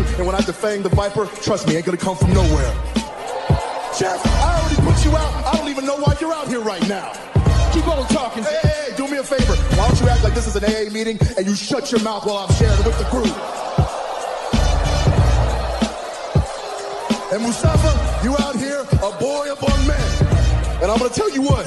And when I defang the Viper, trust me, ain't gonna come from nowhere. Jeff, I already put you out. I don't even know why you're out here right now. Keep on talking. Hey, hey, hey, do me a favor. Why don't you act like this is an AA meeting and you shut your mouth while I'm sharing with the group? And Mustafa, you out here a boy among men. And I'm gonna tell you what.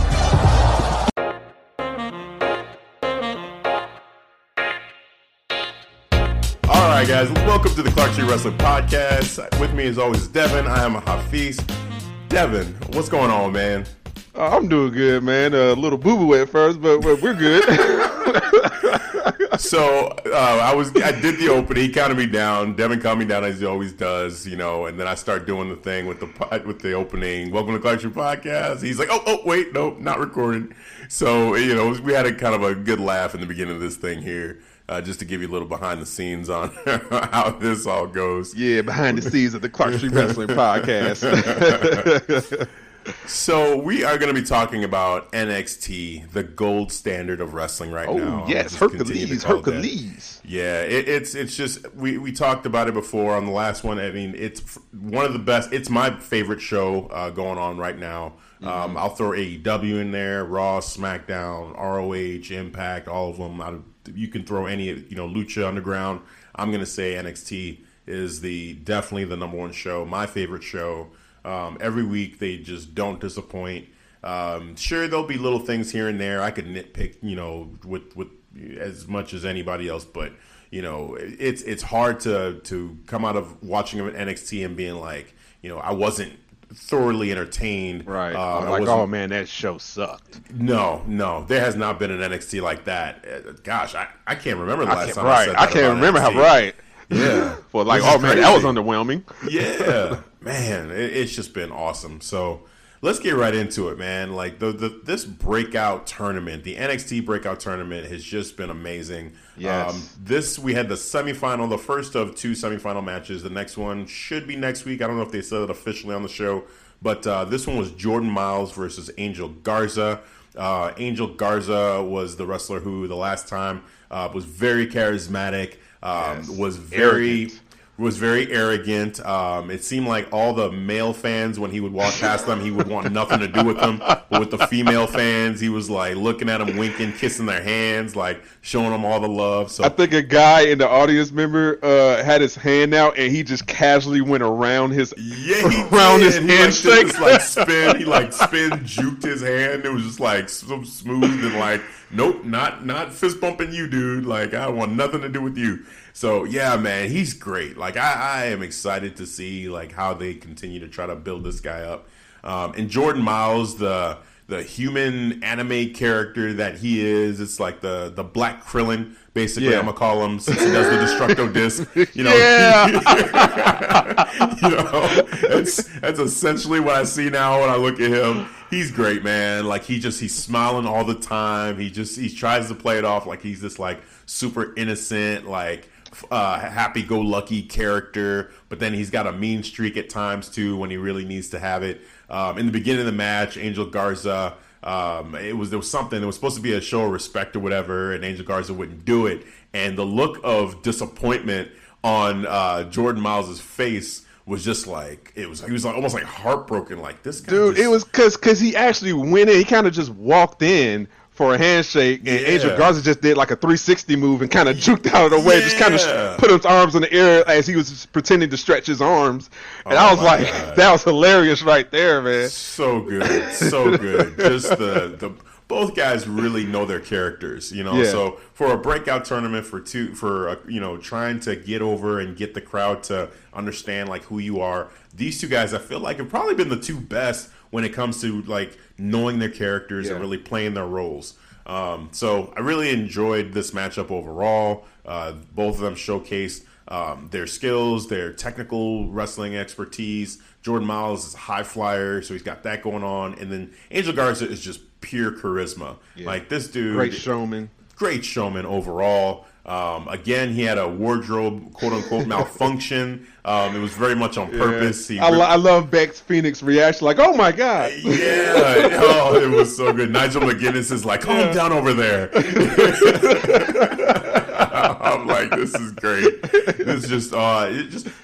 All right, guys, welcome to the Clark Street Wrestling Podcast. With me, as always, Devin. I am Hafiz. Devin, what's going on, man? I'm doing good, man. A little boo-boo at first, but we're good. So I did the opening. He counted me down. Devin counted me down as he always does, you know. And then I start doing the thing with the opening. Welcome to Clark Street Podcast. He's like, oh, wait, nope, not recorded. So you know, we had a kind of a good laugh in the beginning of this thing here. Just to give you a little behind the scenes on how this all goes. Yeah, behind the scenes of the Clark Street Wrestling Podcast. So we are going to be talking about NXT, the gold standard of wrestling right now. Oh, yes, Hercules. Yeah, it's just, we talked about it before on the last one. I mean, it's one of the best. It's my favorite show going on right now. Mm-hmm. I'll throw AEW in there, Raw, SmackDown, ROH, Impact, all of them out of. You can throw any, you know, Lucha Underground. I'm going to say NXT is definitely the number one show, my favorite show. Every week they just don't disappoint. Sure, there'll be little things here and there. I could nitpick, you know, with as much as anybody else, but you know, it's hard to come out of watching an NXT and being like, you know, I wasn't thoroughly entertained. Right. Like, oh man, that show sucked. No. There has not been an NXT like that. Gosh, I can't remember the last time I said that. I can't remember NXT. How, right. Yeah. Well, like, oh man, that was underwhelming. Yeah. Man, it's just been awesome. So let's get right into it, man. Like, this breakout tournament, the NXT breakout tournament has just been amazing. Yes. We had the semifinal, the first of two semifinal matches. The next one should be next week. I don't know if they said it officially on the show, but this one was Jordan Miles versus Angel Garza. Angel Garza was the wrestler who the last time was very charismatic, yes. was very arrogant. It seemed like all the male fans, when he would walk past them, he would want nothing to do with them. But with the female fans, he was like looking at them, winking, kissing their hands, like showing them all the love. So I think a guy in the audience member had his hand out, and he just casually went around his handshake. He like spin. He like spin, juked his hand. It was just like so smooth and like, nope, not fist bumping you, dude. Like, I want nothing to do with you. So yeah, man, he's great. Like, I am excited to see like how they continue to try to build this guy up. And Jordan Miles, the human anime character that he is, it's like the Black Krillin, basically. Yeah. I'm gonna call him, since he does the Destructo Disc. You know, yeah. You know, that's essentially what I see now when I look at him. He's great, man. Like, he's smiling all the time. He tries to play it off like he's this like super innocent, like happy-go-lucky character, but then he's got a mean streak at times too when he really needs to have it. In the beginning of the match, Angel Garza, there was something. There was supposed to be a show of respect or whatever, and Angel Garza wouldn't do it. And the look of disappointment on Jordan Miles' face was just like, he was like, almost like heartbroken, like this guy. Dude, it was because he actually went in. He kind of just walked in for a handshake, and yeah. Angel Garza just did like a 360 move and kind of juked out of the way, yeah. Just kind of put his arms in the air as he was pretending to stretch his arms. And I was like, God. That was hilarious right there, man. So good, so good. Just the both guys really know their characters, you know. Yeah. So for a breakout tournament trying to get over and get the crowd to understand like who you are, these two guys I feel like have probably been the two best when it comes to like knowing their characters, yeah, and really playing their roles. So I really enjoyed this matchup overall. Both of them showcased their skills, their technical wrestling expertise. Jordan Miles is a high flyer, so he's got that going on. And then Angel Garza is just pure charisma. Yeah. Like, this dude... Great showman overall. Again, he had a wardrobe, quote-unquote, malfunction. It was very much on purpose. Yeah. I love Bex Phoenix's reaction, like, oh, my God. Yeah. Oh, it was so good. Nigel McGuinness is like, calm down over there. I'm like, this is great. It's just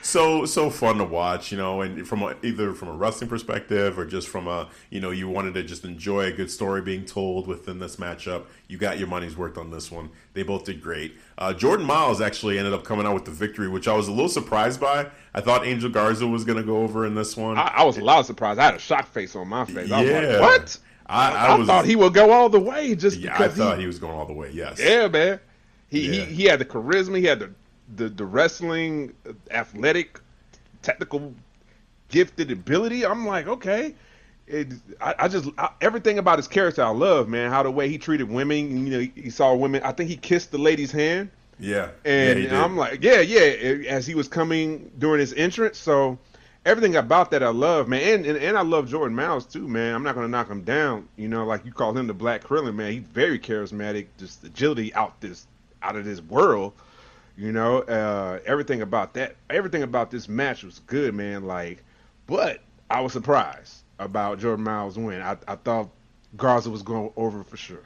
so fun to watch, you know, and either from a wrestling perspective or just from a, you know, you wanted to just enjoy a good story being told within this matchup. You got your money's worth on this one. They both did great. Jordan Miles actually ended up coming out with the victory, which I was a little surprised by. I thought Angel Garza was going to go over in this one. I was a lot surprised. I had a shock face on my face. I was like, what? I thought he would go all the way just because I thought he was going all the way, yes. Yeah, man. He had the charisma. He had the wrestling, athletic, technical, gifted ability. I'm like, okay. Everything about his character I love, man. How the way he treated women. You know, he saw women. I think he kissed the lady's hand. Yeah. And he did. I'm like, as he was coming during his entrance. So everything about that I love, man. And I love Jordan Miles, too, man. I'm not going to knock him down. You know, like you call him the Black Krillin, man. He's very charismatic. Just agility out of this world, you know. Everything about this match was good, man. Like, but I was surprised about Jordan Miles' win. I thought Garza was going over for sure.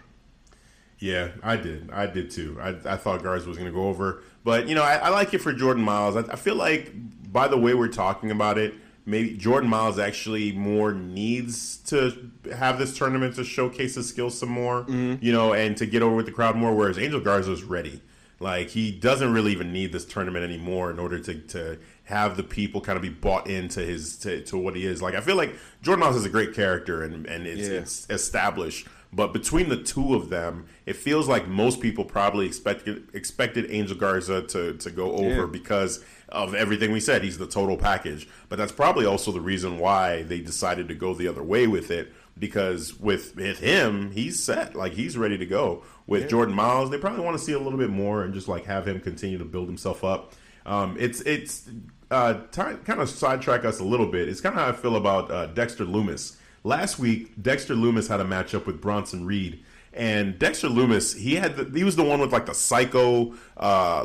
Yeah, I did too. I thought Garza was going to go over, but you know, I like it for Jordan Miles. I feel like by the way we're talking about it, maybe Jordan Miles actually more needs to have this tournament to showcase his skills some more, you know, and to get over with the crowd more, whereas Angel Garza is ready. Like, he doesn't really even need this tournament anymore in order to have the people kind of be bought into his to what he is. Like, I feel like Jordan Miles is a great character and it's established. But between the two of them, it feels like most people probably expected Angel Garza to go over because of everything we said. He's the total package. But that's probably also the reason why they decided to go the other way with it, because with him, he's set. Like, he's ready to go. With Jordan Miles, they probably want to see a little bit more and just, like, have him continue to build himself up. Kind of sidetrack us a little bit. It's kind of how I feel about Dexter Loomis. Last week, Dexter Loomis had a matchup with Bronson Reed, and Dexter Loomis, he was the one with like the psycho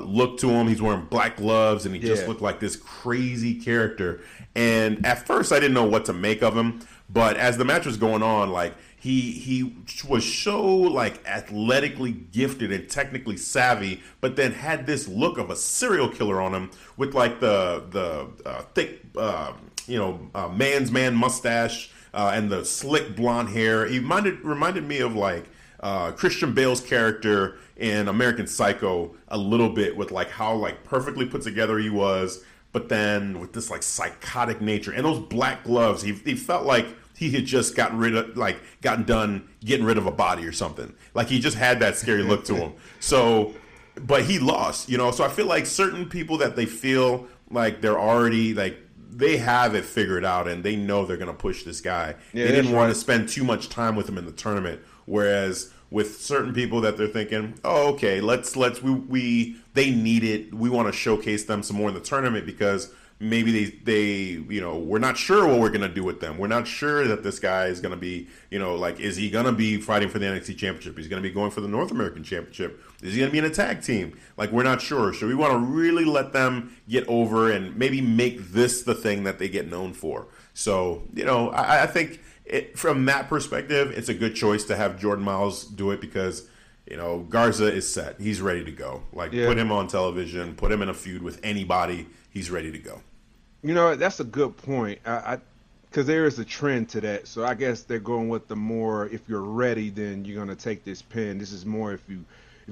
look to him. He's wearing black gloves, and he just looked like this crazy character. And at first, I didn't know what to make of him, but as the match was going on, like he was so like athletically gifted and technically savvy, but then had this look of a serial killer on him with like the thick man's man mustache. And the slick blonde hair. He reminded me of like Christian Bale's character in American Psycho a little bit, with like how like perfectly put together he was, but then with this like psychotic nature and those black gloves. He felt like he had just gotten done getting rid of a body or something. Like he just had that scary look to him. So, but he lost, you know. So I feel like certain people that they feel like they're already like, they have it figured out, and they know they're going to push this guy. Yeah, they didn't want to spend too much time with him in the tournament. Whereas with certain people that they're thinking, oh, okay, they need it. We want to showcase them some more in the tournament because maybe they we're not sure what we're going to do with them. We're not sure that this guy is going to be, you know, like, is he going to be fighting for the NXT Championship? Is he going to be going for the North American Championship? Is he going to be in a tag team? Like, we're not sure. So we want to really let them get over and maybe make this the thing that they get known for. So, you know, I think from that perspective, it's a good choice to have Jordan Miles do it because, you know, Garza is set. He's ready to go. Like, put him on television, put him in a feud with anybody. He's ready to go. You know, that's a good point. Because there is a trend to that. So I guess they're going with the more, if you're ready, then you're going to take this pin. This is more if you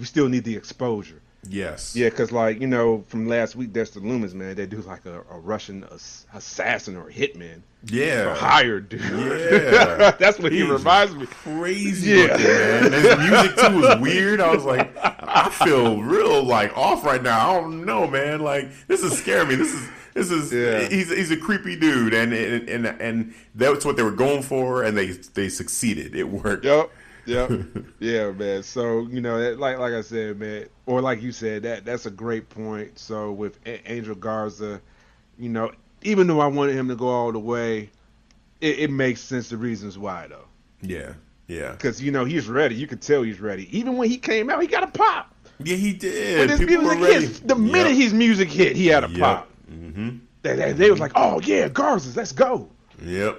still need the exposure. Yes. Yeah, because, like, you know, from last week, Dexter Loomis, man, they do, like, a Russian assassin or hitman. Yeah. A hired dude. Yeah. That's what he reminds me. Crazy looking, man. His music, too, was weird. I was like, I feel real, like, off right now. I don't know, man. Like, this is scaring me. This is he's a creepy dude. And that's what they were going for, and they succeeded. It worked. Yep. Yep. Yeah, man. So, you know, that, like I said, man, or like you said, that's a great point. So with Angel Garza, you know, even though I wanted him to go all the way, it makes sense the reasons why, though. Yeah. Yeah. Because, you know, he's ready. You could tell he's ready. Even when he came out, he got a pop. Yeah, he did. When his music hit, the minute his music hit, he had a pop. Mm-hmm. They was like, oh, yeah, Garza's, let's go. Yep.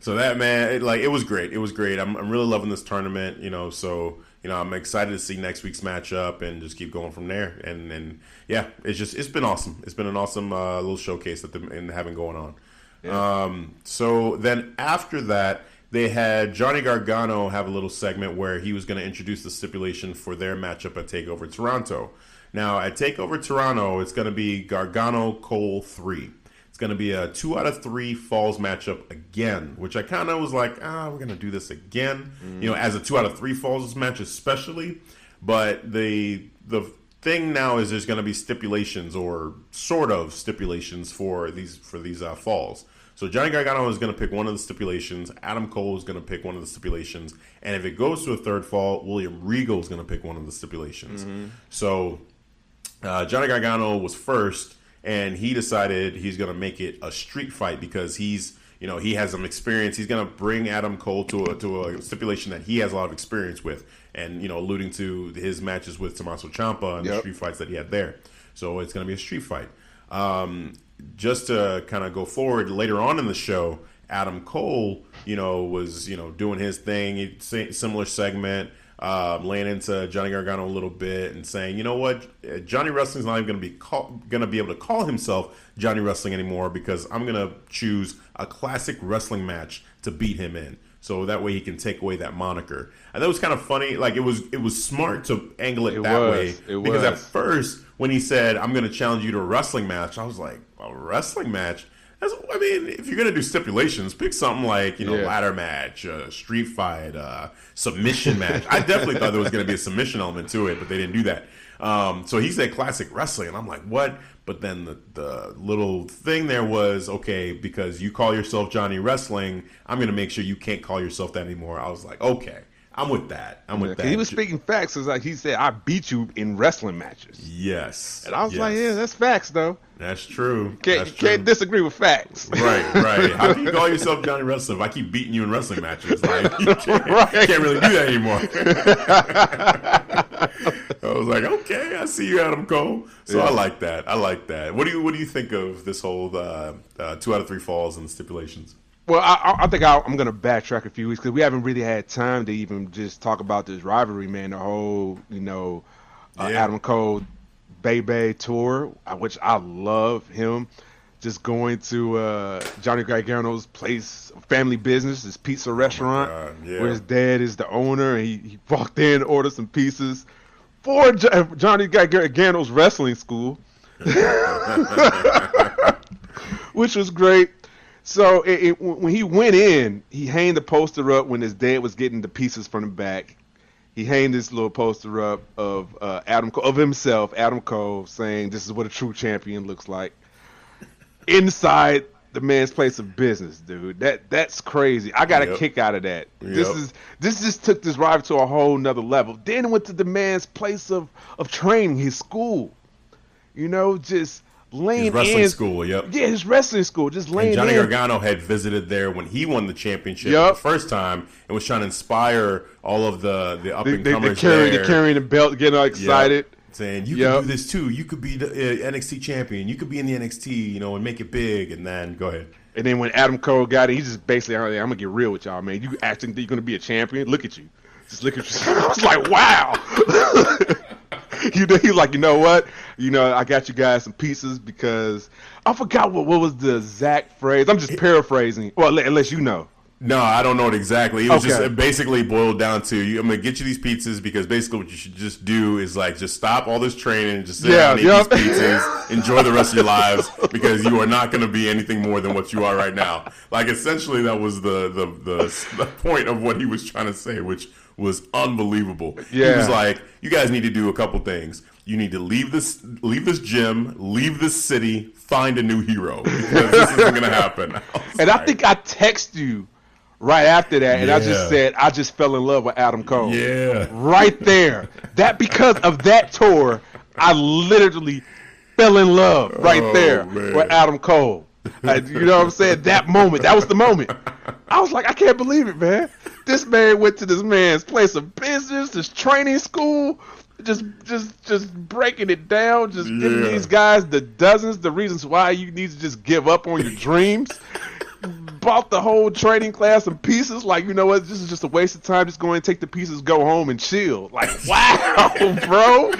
So that, man, it was great. It was great. I'm really loving this tournament, you know, so, you know, I'm excited to see next week's matchup and just keep going from there. And yeah, it's been awesome. It's been an awesome little showcase that they're having going on. Yeah. So then after that, they had Johnny Gargano have a little segment where he was going to introduce the stipulation for their matchup at TakeOver Toronto. Now, at TakeOver Toronto, it's going to be Gargano Cole 3. It's going to be a 2 out of 3 falls matchup again, which I kind of was like, we're going to do this again, you know, as a 2 out of 3 falls match especially. But the thing now is there's going to be stipulations or sort of stipulations for these falls. So Johnny Gargano is going to pick one of the stipulations. Adam Cole is going to pick one of the stipulations. And if it goes to a third fall, William Regal is going to pick one of the stipulations. Mm-hmm. So Johnny Gargano was first. And he decided he's going to make it a street fight because he's, you know, he has some experience. He's going to bring Adam Cole to a stipulation that he has a lot of experience with. And, you know, alluding to his matches with Tommaso Ciampa and the street fights that he had there. So it's going to be a street fight. Just to kind of go forward, later on in the show, Adam Cole, you know, was, you know, doing his thing, similar segment. Laying into Johnny Gargano a little bit and saying, you know what, Johnny Wrestling's not even going to be able to call himself Johnny Wrestling anymore because I'm going to choose a classic wrestling match to beat him in, so that way he can take away that moniker. And that was kind of funny. Like it was smart to angle it that way because at first when he said I'm going to challenge you to a wrestling match, I was like, a wrestling match? I mean, if you're going to do stipulations, pick something like, you know, ladder match, street fight, submission match. I definitely thought there was going to be a submission element to it, but they didn't do that. So he said classic wrestling, and I'm like, what? But then the little thing there was, okay, because you call yourself Johnny Wrestling, I'm going to make sure you can't call yourself that anymore. I was like, okay. I'm with that. I'm with that. He was speaking facts. It was like he said, I beat you in wrestling matches. Yes. And I was like, yeah, that's facts, though. That's true. Can't disagree with facts. Right, right. How can you call yourself Johnny Wrestling if I keep beating you in wrestling matches? Like, you can't, can't really do that anymore. I was like, okay, I see you, Adam Cole. So I like that. I like that. What do you think of this whole 2 out of 3 falls and the stipulations? Well, I think I'm going to backtrack a few weeks because we haven't really had time to even just talk about this rivalry, man. The whole, you know, Adam Cole, Bebe tour, which I love him. Just going to Johnny Gargano's place, family business, his pizza restaurant, where his dad is the owner. And he walked in, ordered some pizzas for Johnny Gargano's wrestling school, which was great. So when he went in, he hanged the poster up when his dad was getting the pieces from the back. He hanged this little poster up of Adam Cole, saying this is what a true champion looks like inside the man's place of business, dude. That's crazy. I got a kick out of that. Yep. This just took this rival to a whole nother level. Then it went to the man's place of training, his school. You know, just. His wrestling school, yeah, his wrestling school, just laying. And Johnny Gargano had visited there when he won the championship the first time, and was trying to inspire all of the up and comers there. They're carrying the belt, getting all excited, saying you can do this too. You could be the NXT champion. You could be in the NXT, you know, and make it big. And then go ahead. And then when Adam Cole got it, he just basically, I'm gonna get real with y'all, man. You acting that you're gonna be a champion? Look at you, just look at you. I was like, wow. You know, he's like, you know what? You know, I got you guys some pieces because I forgot what was the exact phrase. I'm just paraphrasing. Well, unless you know. No, I don't know it exactly. It was just basically boiled down to, I'm going to get you these pizzas because basically what you should just do is like just stop all this training and just sit down and eat these pizzas, enjoy the rest of your lives because you are not going to be anything more than what you are right now. Like essentially that was the point of what he was trying to say, which was unbelievable. Yeah. He was like, you guys need to do a couple things. You need to leave this gym, leave this city, find a new hero because this isn't going to happen. I was like, I think I text you right after that, and I just said, I just fell in love with Adam Cole. Yeah. Right there. That because of that tour, I literally fell in love right there with Adam Cole. Like, you know what I'm saying? That moment. That was the moment. I was like, I can't believe it, man. This man went to this man's place of business, this training school, just breaking it down, just giving these guys the reasons why you need to just give up on your dreams. Bought the whole training class in pieces. Like, you know what? This is just a waste of time. Just go and take the pieces, go home and chill. Like, wow, bro.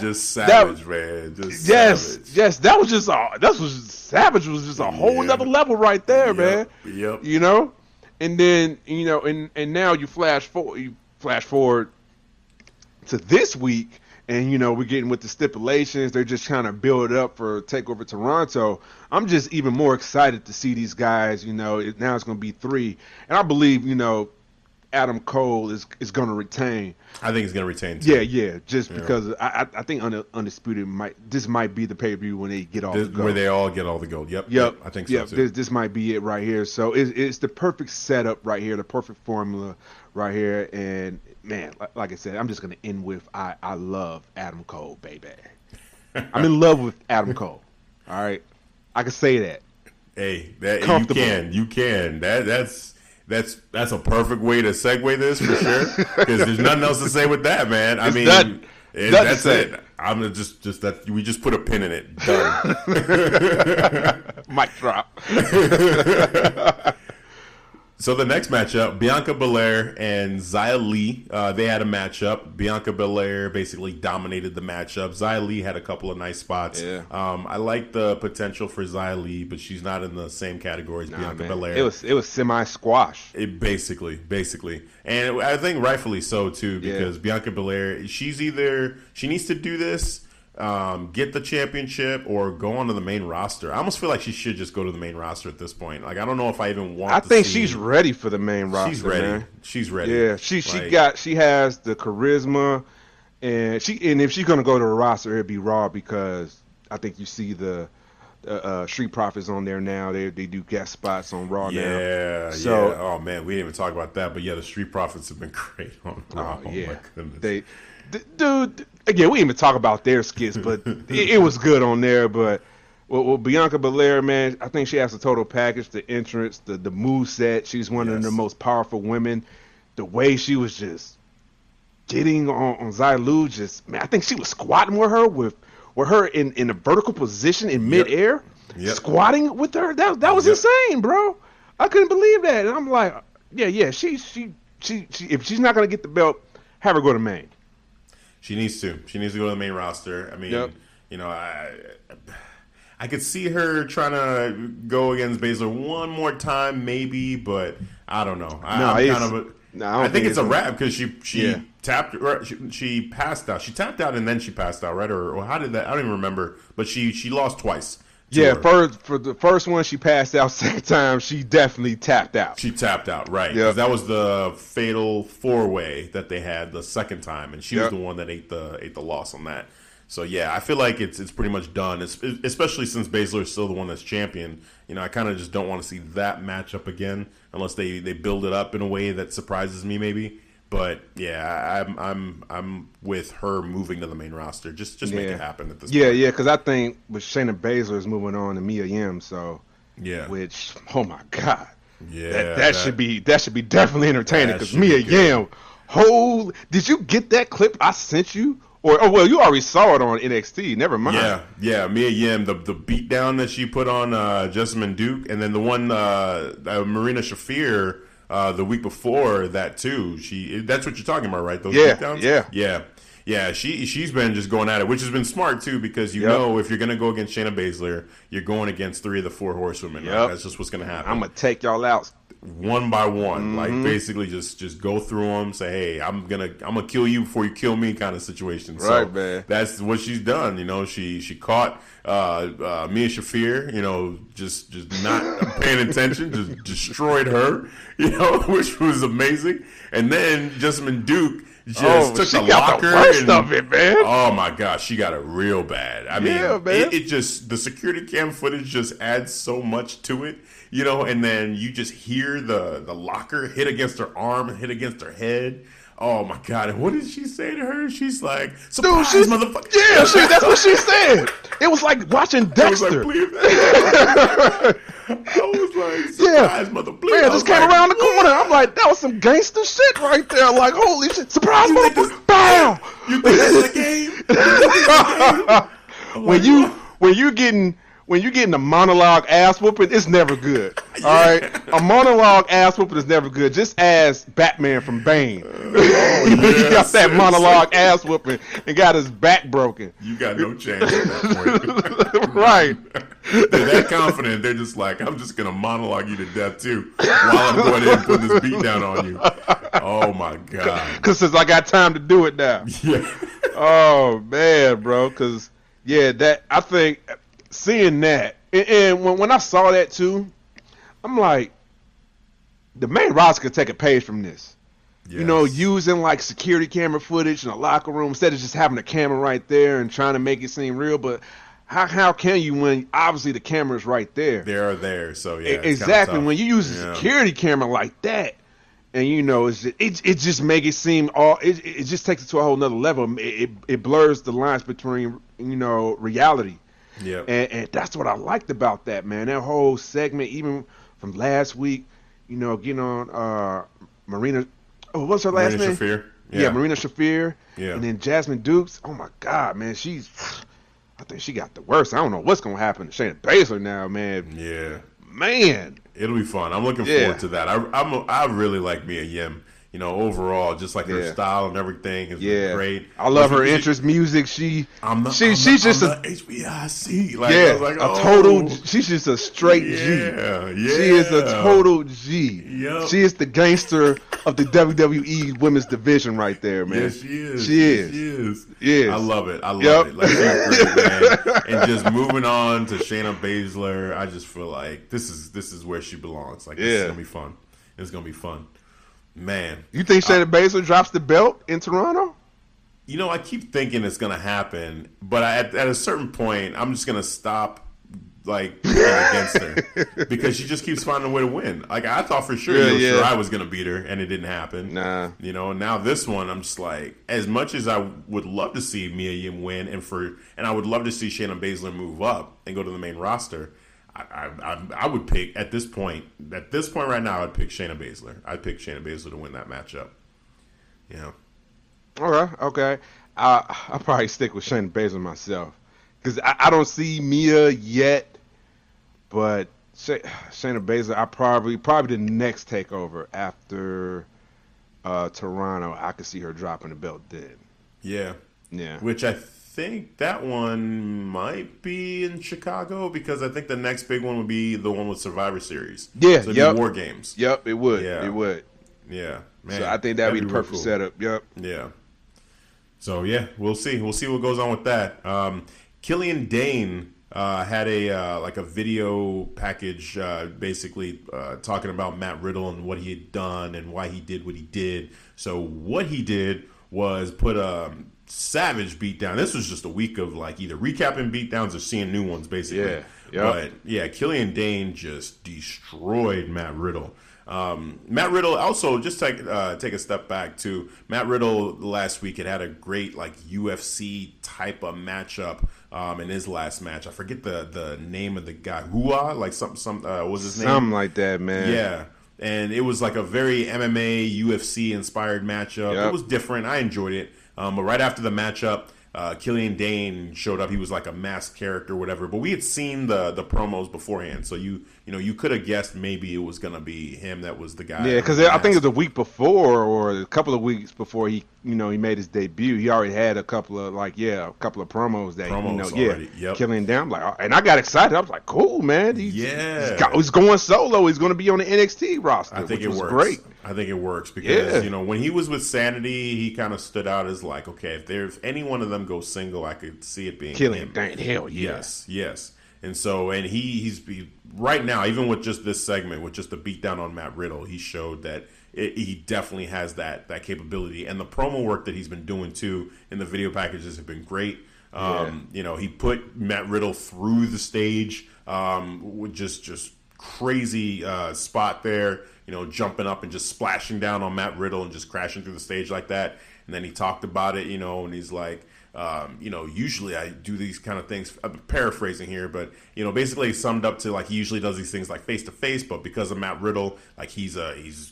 Just savage, man. Just savage. Savage was just a whole nother level right there, man. Yep. You know? And then, you know, and now you flash forward to this week. And, you know, we're getting with the stipulations. They're just trying to build up for TakeOver Toronto. I'm just even more excited to see these guys. You know, now it's going to be 3. And I believe, you know, Adam Cole is going to retain. I think he's going to retain too. Yeah. Because I think Undisputed might be the pay-per-view when they get all the gold. Where they all get all the gold. Yep. I think so too. This might be it right here. So it's the perfect setup right here, the perfect formula right here. And, man, like I said, I'm just going to end with I love Adam Cole, baby. I'm in love with Adam Cole. All right? I can say that. Hey, you can. That's a perfect way to segue this for sure, because there's nothing else to say with that, man. That's it. I'm just that we just put a pin in it. Done. Mic drop. So the next matchup, Bianca Belair and Xia Li. They had a matchup. Bianca Belair basically dominated the matchup. Xia Li had a couple of nice spots. Yeah. I like the potential for Xia Li, but she's not in the same category as Bianca Belair. It was semi-squash. It basically. And I think rightfully so, too, because Bianca Belair, she needs to do this. Get the championship or go on to the main roster. I almost feel like she should just go to the main roster at this point. Like, I don't know if I even want to see. I think she's ready for the main roster. She's ready. Yeah, she has the charisma, and if she's going to go to the roster, it'd be Raw, because I think you see the Street Profits on there now. They do guest spots on Raw now. So, oh, man, we didn't even talk about that. But, yeah, the Street Profits have been great on Raw. Oh, my goodness. Dude, again, we didn't even talk about their skits, but it was good on there. But with Bianca Belair, man, I think she has the total package, the entrance, the moveset. She's one of the most powerful women. The way she was just getting on Xia Li, I think she was squatting with her in a vertical position in midair. Yep. Squatting with her. That was insane, bro. I couldn't believe that. And I'm like, she if she's not going to get the belt, have her go to Maine. She needs to. She needs to go to the main roster. I mean, you know, I could see her trying to go against Baszler one more time, maybe, but I don't know. I think it's a wrap, because she tapped. She passed out. She tapped out and then she passed out, right? Or how did that? I don't even remember. But she lost twice. Yeah, for the first one, she passed out. Second time, she definitely tapped out. She tapped out, right. Yep. That was the fatal 4-way that they had the second time, and she was the one that ate the loss on that. So, yeah, I feel like it's pretty much done, especially since Baszler is still the one that's champion. You know, I kind of just don't want to see that matchup again, unless they build it up in a way that surprises me maybe. But, yeah, I'm with her moving to the main roster. Just make it happen at this point. Yeah, because I think with Shayna Baszler is moving on to Mia Yim, so which, oh my God. Yeah. That should be definitely entertaining, because Mia Yim, did you get that clip I sent you? Well, you already saw it on NXT. Never mind. Yeah. Mia Yim, the beatdown that she put on Jessamyn Duke, and then the one Marina Shafir the week before that too. That's what you're talking about, right? Those beatdowns? Yeah. She's been just going at it, which has been smart too, because you know if you're gonna go against Shayna Baszler, you're going against 3 of the 4 horsewomen. Right? That's just what's gonna happen. I'm gonna take y'all out one by one, like basically just go through them. Say, hey, I'm gonna kill you before you kill me, kind of situation. Right, so man. That's what she's done. You know, she caught Mia Shafir. You know, just not paying attention, just destroyed her. You know, which was amazing. And then Jessamyn Duke Just took the locker. Got the worst of it, man. Oh my gosh, she got it real bad. I mean, it just, the security cam footage just adds so much to it, you know. And then you just hear the locker hit against her arm and hit against her head. Oh my God! And what did she say to her? She's like, "Surprise, dude, motherfucker!" Yeah, that's what she said. It was like watching Dexter. I was like, "Surprise, motherfucker!" Man, just came around the corner. I'm like, that was some gangster shit right there. Like, holy shit! Surprise, motherfucker! Bam! You think that's the game? When you getting a monologue ass whooping, it's never good. All right, a monologue ass whooping is never good. Just as Batman from Bane, he got that monologue ass whooping and got his back broken. You got no chance at that point, right? They're that confident. They're just like, I'm just gonna monologue you to death too, while I'm going in and putting this beat down on you. Oh my God! Because since I got time to do it now. Yeah. Oh man, bro. Because I think. Seeing that, and when I saw that too, I'm like, the main roster could take a page from this. Yes. You know, using like security camera footage in a locker room instead of just having a camera right there and trying to make it seem real. But how can you when obviously the camera's right there? They're there, so yeah. Exactly. When you use a security camera like that, and you know, it's just, it just make it seem all. It just takes it to a whole nother level. It blurs the lines between, you know, reality. Yeah, and that's what I liked about that, man. That whole segment, even from last week, you know, getting on Marina. Oh, what's her last name? Shafir. Yeah, Marina Shafir. Yeah, and then Jessamyn Duke. Oh my God, man, I think she got the worst. I don't know what's gonna happen to Shayna Baszler now, man. Yeah, man, it'll be fun. I'm looking forward to that. I really like Mia Yim. You know, overall, just like her style and everything has been great. I love her interest music. She's just a HBIC. Like, yeah, I was like, total. She's just a straight G. Yeah, she is a total G. Yep. She is the gangster of the WWE Women's Division right there, man. Yes, she is. She is. I love it. I love it. Like, she's great, man. And just moving on to Shayna Baszler, I just feel like this is where she belongs. Like, this is gonna be fun. It's gonna be fun. Man, you think Shayna Baszler drops the belt in Toronto? You know, I keep thinking it's gonna happen, but at a certain point, I'm just gonna stop like going against her because she just keeps finding a way to win. Like I thought for sure, Io Shirai was gonna beat her, and it didn't happen. Nah, you know. Now this one, I'm just like, as much as I would love to see Mia Yim win, and I would love to see Shayna Baszler move up and go to the main roster. I would pick at this point right now. I'd pick Shayna Baszler. I'd pick Shayna Baszler to win that matchup. Yeah. All right. Okay. I'll probably stick with Shayna Baszler myself because I don't see Mia yet, but Shayna Baszler. I probably the next takeover after Toronto. I could see her dropping the belt then. Yeah. Yeah. Which I think that one might be in Chicago because I think the next big one would be the one with Survivor Series. Yeah, so it'd be War Games. Yep, it would. Yeah. It would. Yeah, man. So I think that'd be the perfect setup. Yep. Yeah. So yeah, we'll see. We'll see what goes on with that. Killian Dain had a video package, basically talking about Matt Riddle and what he had done and why he did what he did. So what he did was put savage beatdown. This was just a week of like either recapping beatdowns or seeing new ones, basically. Yeah, yep. But yeah, Killian Dain just destroyed Matt Riddle. Matt Riddle also just take a step back too. Matt Riddle last week had a great like UFC type of matchup in his last match. I forget the name of the guy. Hua, like what was his name? Something like that, man. Yeah. And it was like a very MMA UFC inspired matchup. Yep. It was different. I enjoyed it. But right after the matchup, Killian Dain showed up. He was like a masked character, whatever. But we had seen the promos beforehand, so you could have guessed maybe it was gonna be him that was the guy. Yeah, because I think it was a week before or a couple of weeks before he made his debut. He already had a couple of promos that Killian Dain. And I got excited. I was like, cool, man. He's going solo. He's gonna be on the NXT roster. I think it works. Great. I think it works because when he was with Sanity, he kind of stood out as like, okay, if any one of them goes single, I could see it being Killian Dain. Hell yes. And so, and he's right now, even with just this segment, with just the beatdown on Matt Riddle, he showed that he definitely has that capability. And the promo work that he's been doing too in the video packages have been great. You know, he put Matt Riddle through the stage with just crazy spot there, you know, jumping up and just splashing down on Matt Riddle and just crashing through the stage like that. And then he talked about it, you know, and he's like, you know, usually I do these kind of things. I'm paraphrasing here, but, you know, basically summed up to, like, he usually does these things like face to face, but because of Matt Riddle, like, he's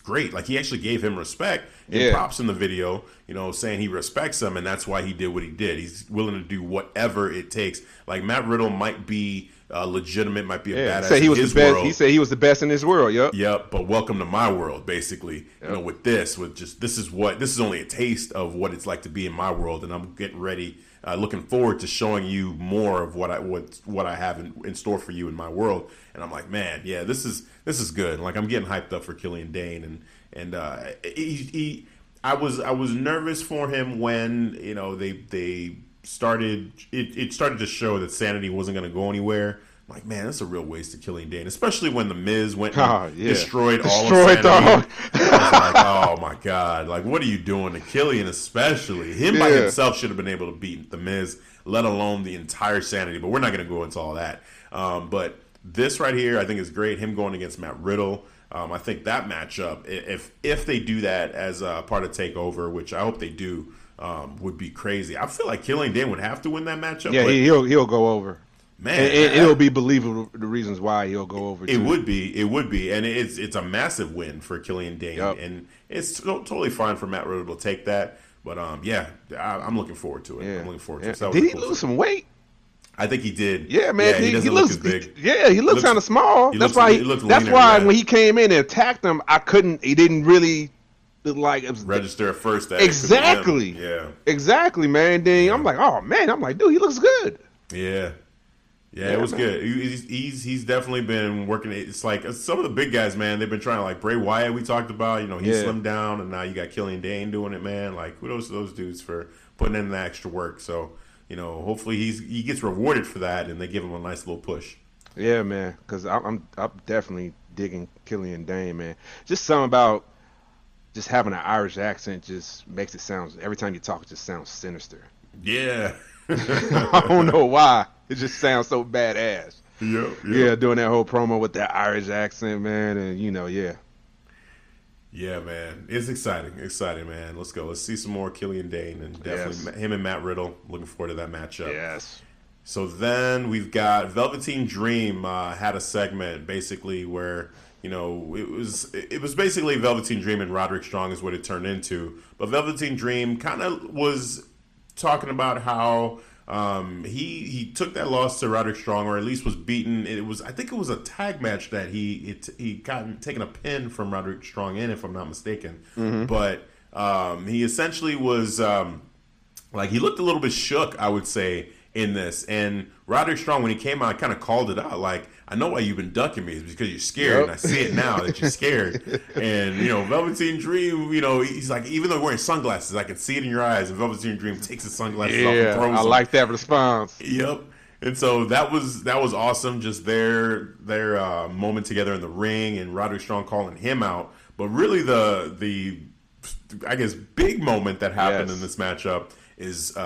great. Like, he actually gave him respect and props in the video, you know, saying he respects him, and that's why he did what he did. He's willing to do whatever it takes. Like, Matt Riddle might be legitimate, might be a badass. He said he was the best in his world. Yep. But welcome to my world, basically. Yep. You know, this is only a taste of what it's like to be in my world, and I'm getting ready, looking forward to showing you more of what I have in store for you in my world. And I'm like, man, yeah, this is good. Like, I'm getting hyped up for Killian Dain, and I was nervous for him when, you know, they started it started to show that Sanity wasn't going to go anywhere. I'm like, man, that's a real waste of Killian Dain, especially when the Miz went and destroyed all of Sanity. I was like, oh my god, like, what are you doing to Killian? Especially him by himself should have been able to beat the Miz, let alone the entire Sanity. But we're not going to go into all that. But this right here, I think, is great. Him going against Matt Riddle. I think that matchup, if they do that as a part of TakeOver, which I hope they do, would be crazy. I feel like Killian Dain would have to win that matchup. Yeah, he'll go over. Man, it'll be believable, the reasons why he'll go over. It would be, and it's a massive win for Killian Dain, and it's totally fine for Matt Riddle to take that. But I'm looking forward to it. Yeah. I'm looking forward to it. So did he lose some weight? I think he did. Yeah, man, he looks big. He looks kind of small. That's why when he came in and attacked him, he didn't really, like, register at first. Exactly. Yeah. Exactly, man. Then I'm like, oh man. I'm like, dude, he looks good. Yeah. Yeah, it was good. He's definitely been working. It's like some of the big guys, man. They've been trying to, like Bray Wyatt. We talked about, you know, he slimmed down, and now you got Killian Dain doing it, man. Like, kudos to those dudes for putting in the extra work. So, you know, hopefully he gets rewarded for that, and they give him a nice little push. Yeah, man. Because I'm definitely digging Killian Dain, man. Just something about just having an Irish accent just makes it sound, every time you talk, it just sounds sinister. Yeah. I don't know why. It just sounds so badass. Yep. Yeah, doing that whole promo with that Irish accent, man. And, you know, yeah, man. It's exciting. Exciting, man. Let's go. Let's see some more Killian Dain, and definitely him and Matt Riddle. Looking forward to that matchup. Yes. So then we've got Velveteen Dream had a segment basically where, you know, it was basically Velveteen Dream and Roderick Strong is what it turned into. But Velveteen Dream kind of was talking about how he took that loss to Roderick Strong, or at least was beaten. I think it was a tag match that he got taken a pin from Roderick Strong in, if I'm not mistaken. Mm-hmm. But he essentially was like, he looked a little bit shook, I would say, in this. And Roderick Strong, when he came out, kind of called it out, like, I know why you've been ducking me, it's because you're scared. Yep. And I see it now that you're scared. And, you know, Velveteen Dream, you know, he's like, even though you're wearing sunglasses, I can see it in your eyes. And Velveteen Dream takes his sunglasses off and throws them. I like that response. Yep. And so that was awesome, just their moment together in the ring, and Roderick Strong calling him out. But really the I guess big moment that happened in this matchup is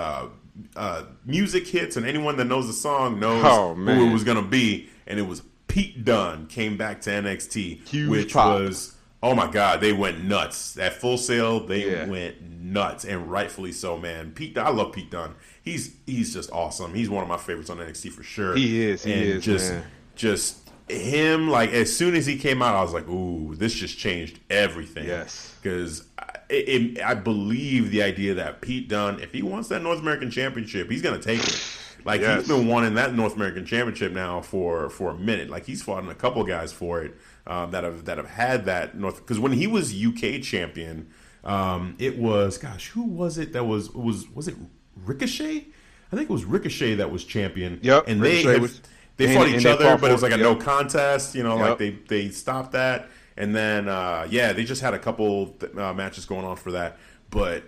music hits, and anyone that knows the song knows who it was going to be, and it was Pete Dunne came back to NXT. Huge which pop. Was, oh my god, they went nuts at Full Sail. They went nuts, and rightfully so, man. I love Pete Dunne. He's just awesome. He's one of my favorites on NXT for sure. He is just him, like, as soon as he came out, I was like, ooh, this just changed everything. Yes. Because I believe the idea that Pete Dunne, if he wants that North American Championship, he's going to take it. Like, he's been wanting that North American Championship now for a minute. Like, he's fought in a couple guys for it that have had that North. Because when he was UK champion, it was, gosh, who was it that was it Ricochet? I think it was Ricochet that was champion. Yep, and They fought each other, but it was like a no contest. You know, like they stopped that. And then, they just had a couple matches going on for that. But,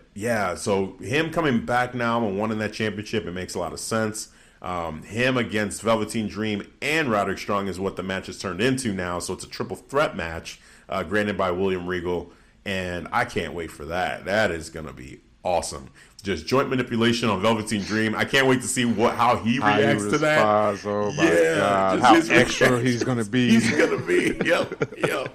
so him coming back now and wanting that championship, it makes a lot of sense. Him against Velveteen Dream and Roderick Strong is what the match has turned into now. So it's a triple threat match, granted by William Regal. And I can't wait for that. That is going to be awesome. Just joint manipulation on Velveteen Dream. I can't wait to see how he reacts to that. Oh my God. How extra he's going to be. He's going to be. Yep.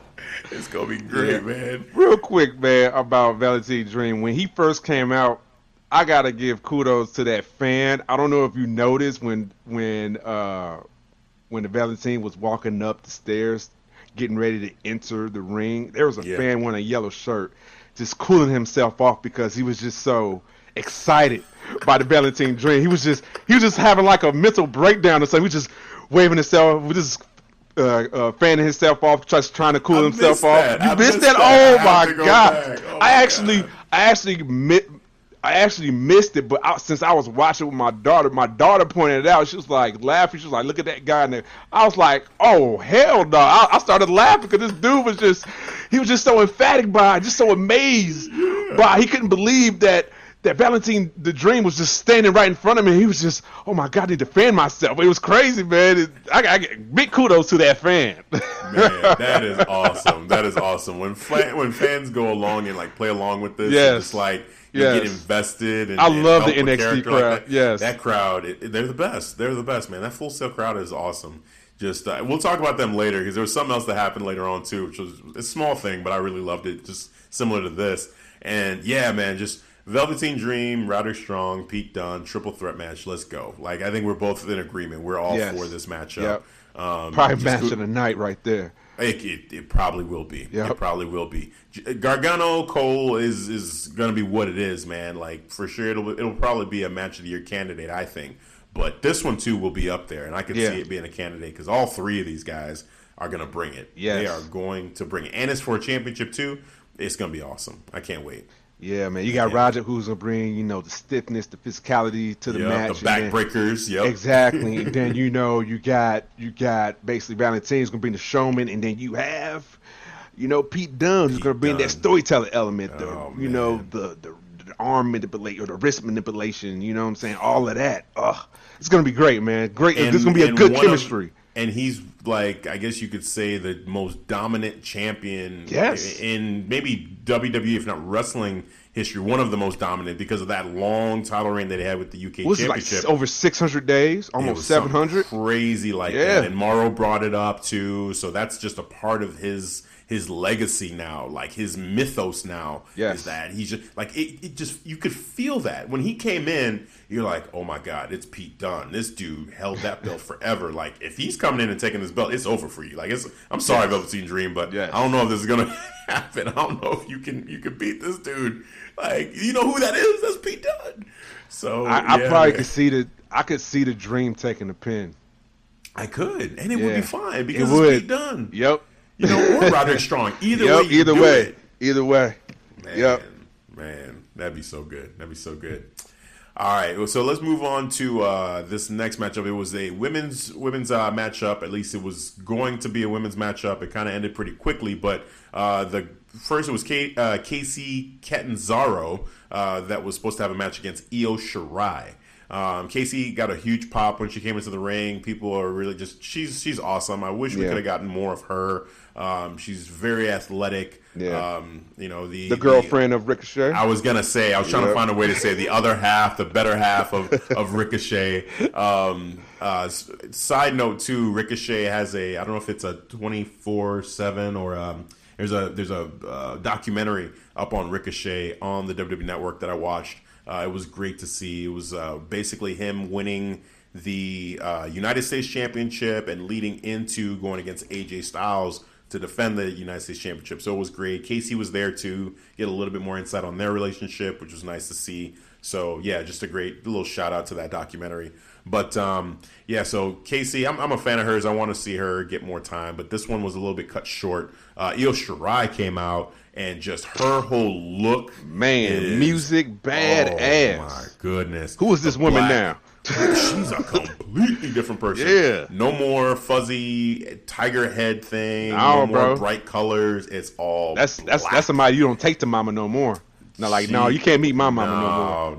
It's going to be great, man. Real quick, man, about Velveteen Dream. When he first came out, I got to give kudos to that fan. I don't know if you noticed when the Velveteen was walking up the stairs getting ready to enter the ring, there was a fan wearing a yellow shirt just cooling himself off because he was just so excited by the Velveteen Dream. He was just having like a mental breakdown or something. He was just waving himself, just fanning himself off, just trying to cool himself off. You missed that? Oh my God! I actually missed it, but since I was watching with my daughter pointed it out. She was like laughing. She was like, "Look at that guy in there." I was like, "Oh hell no!" I started laughing because this dude was just so emphatic by it, just so amazed by it. He couldn't believe that Velveteen the Dream was just standing right in front of me. He was just, "Oh my God, I need to fan myself." It was crazy, man. I get big kudos to that fan. Man, that is awesome. That is awesome. When fans go along and like play along with this, it's like. Yes. Get invested. And, I love the NXT crowd. Like that. Yes, that crowd, they're the best. They're the best, man. That Full Sail crowd is awesome. Just we'll talk about them later because there was something else that happened later on too, which was a small thing, but I really loved it. Just similar to this, and yeah, man, just Velveteen Dream, Roderick Strong, Pete Dunne, triple threat match. Let's go. Like I think we're both in agreement. We're all for this matchup. Yep. Probably match of the night right there. It probably will be. Yep. It probably will be. Gargano Cole is gonna be what it is, man. Like for sure, it'll probably be a match of the year candidate, I think. But this one too will be up there, and I can see it being a candidate because all three of these guys are gonna bring it. Yes. They are going to bring it, and it's for a championship too. It's gonna be awesome. I can't wait. Yeah, man. You got Roger who's going to bring, the stiffness, the physicality to the match. The backbreakers. Yep. Exactly. And then, you got basically Valentine's going to bring the showman. And then you have, Pete Dunne who's going to bring that storyteller element, the arm manipulation or the wrist manipulation. You know what I'm saying? All of that. It's going to be great, man. Great. And this is going to be a good chemistry. And he's like, I guess you could say the most dominant champion in maybe WWE, if not wrestling history, one of the most dominant because of that long title reign that he had with the UK Championship. It like over 600 days, almost 700. Crazy that. And Morrow brought it up too. So that's just a part of his legacy now, like his mythos now is that he's just like it just you could feel that when he came in, you're like, oh my God, it's Pete Dunne. This dude held that belt forever. Like if he's coming in and taking this belt, it's over for you. Like I'm sorry, Velveteen Dream, but I don't know if this is gonna happen. I don't know if you can beat this dude. Like you know who that is? That's Pete Dunne. So I could see the Dream taking the pin. I could, and it would be fine because it's Pete Dunne. Yep. Or Roderick Strong. Either way. Man, that'd be so good. All right, so let's move on to this next matchup. It was a women's matchup. At least it was going to be a women's matchup. It kind of ended pretty quickly, but the first it was Casey Catanzaro that was supposed to have a match against Io Shirai. Casey got a huge pop when she came into the ring. People are really just she's awesome. I wish we could have gotten more of her. She's very athletic. Yeah. The girlfriend of Ricochet. I was gonna say I was trying to find a way to say the other half, the better half of Ricochet. Side note too, Ricochet has a I don't know if it's a 24/7 or there's a documentary up on Ricochet on the WWE Network that I watched. It was great to see. It was basically him winning the United States Championship and leading into going against AJ Styles to defend the United States Championship. So it was great. Casey was there to get a little bit more insight on their relationship, which was nice to see. So, yeah, just a great little shout out to that documentary. But, so Casey, I'm a fan of hers. I want to see her get more time. But this one was a little bit cut short. Io Shirai came out, and just her whole look. Man, music, badass. Oh, my goodness. Who is this woman now? She's a completely different person. Yeah. No more fuzzy tiger head thing. No more bright colors. It's all black. That's somebody you don't take to mama no more. No, like, no, you can't meet my mama no more. No.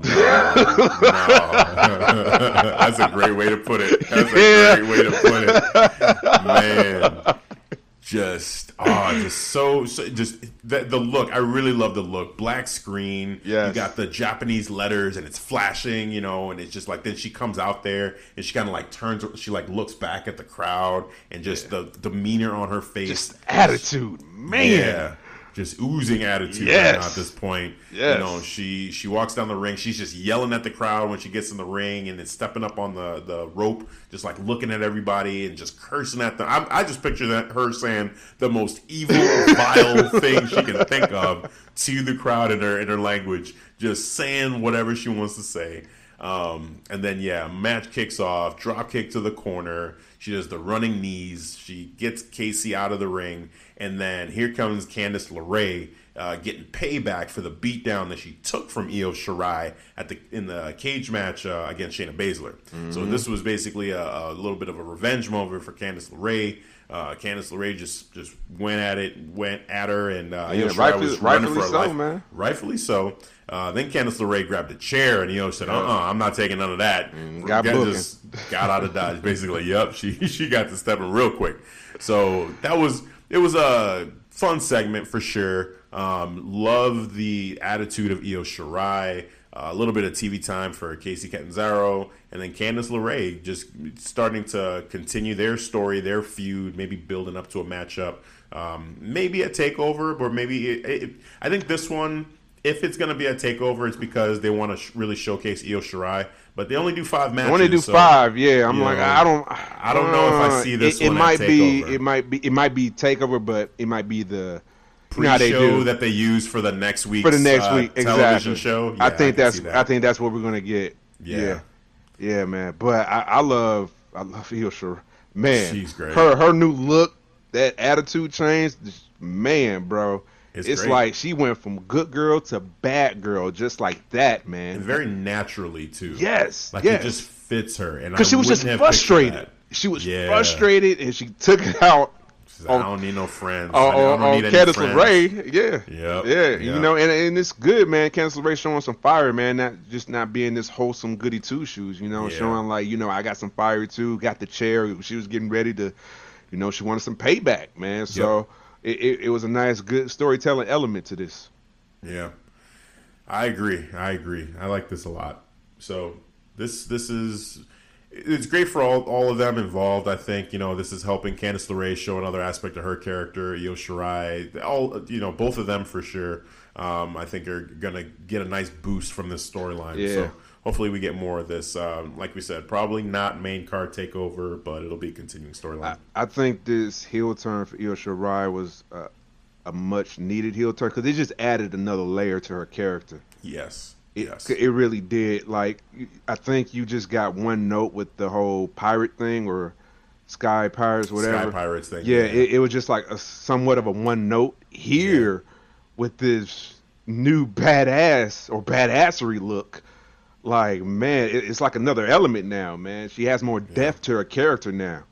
That's a great way to put it. Man. Just the look. I really love the look. Black screen. Yes. You got the Japanese letters and it's flashing, you know, and it's just like, then she comes out there and she kind of like turns, she like looks back at the crowd and just the demeanor on her face. Just attitude, man. Yeah. Just oozing attitude right now at this point. Yes. You know, she walks down the ring. She's just yelling at the crowd when she gets in the ring and then stepping up on the rope, just like looking at everybody and just cursing at them. I just picture her saying the most evil, vile thing she can think of to the crowd in her language, just saying whatever she wants to say. And then, match kicks off, drop kick to the corner. She does the running knees. She gets Casey out of the ring. And then here comes Candice LeRae getting payback for the beatdown that she took from Io Shirai in the cage match against Shayna Baszler. Mm-hmm. So this was basically a little bit of a revenge moment for Candice LeRae. Candice LeRae just went at her, and Io Shirai was running for her life. Man. Rightfully so. Then Candice LeRae grabbed a chair, and Io said, I'm not taking none of that. Got out of Dodge, basically. Yep, she got to stepping real quick. So that was... It was a fun segment for sure. Love the attitude of Io Shirai. A little bit of TV time for Casey Catanzaro. And then Candice LeRae just starting to continue their story, their feud, maybe building up to a matchup. Maybe a takeover, but maybe... I think this one, if it's going to be a takeover, it's because they want to really showcase Io Shirai. But they only do 5 matches. They only do 5, yeah. I'm like, I don't know if I see this one at TakeOver. It might be TakeOver, but it might be the pre-show that they use for the next week's television show. Yeah, I think that's what we're gonna get. Yeah, man. But I love Io Shirai. Man, she's great. Her new look, that attitude change, man, bro. It's like she went from good girl to bad girl, just like that, man. And very naturally, too. Yes, it just fits her. Because she was just frustrated. She was frustrated, and she took it out. She's like, I don't need no friends. I don't need Candice LeRae, yeah. You know, and it's good, man. Candice LeRae showing some fire, man. Not being this wholesome goody two shoes. You know, showing like, you know, I got some fire too. Got the chair. She was getting ready to, you know, she wanted some payback, man. So. Yep. It was a nice, good storytelling element to this. Yeah, I agree. I like this a lot. So it's great for all of them involved. I think, you know, this is helping Candice LeRae show another aspect of her character. Io Shirai, all, you know, both of them for sure. I think are gonna get a nice boost from this storyline. Yeah. So hopefully we get more of this. Like we said, probably not main card takeover, but it'll be a continuing storyline. I think this heel turn for Io Shirai was a much needed heel turn because it just added another layer to her character. Yes. It really did. Like, I think you just got one note with the whole pirate thing or Sky Pirates, whatever. Sky Pirates thing. Yeah, yeah. It was just like somewhat of a one note here with this new badass or badassery look. Like, man, it's like another element now, man. She has more depth to her character now.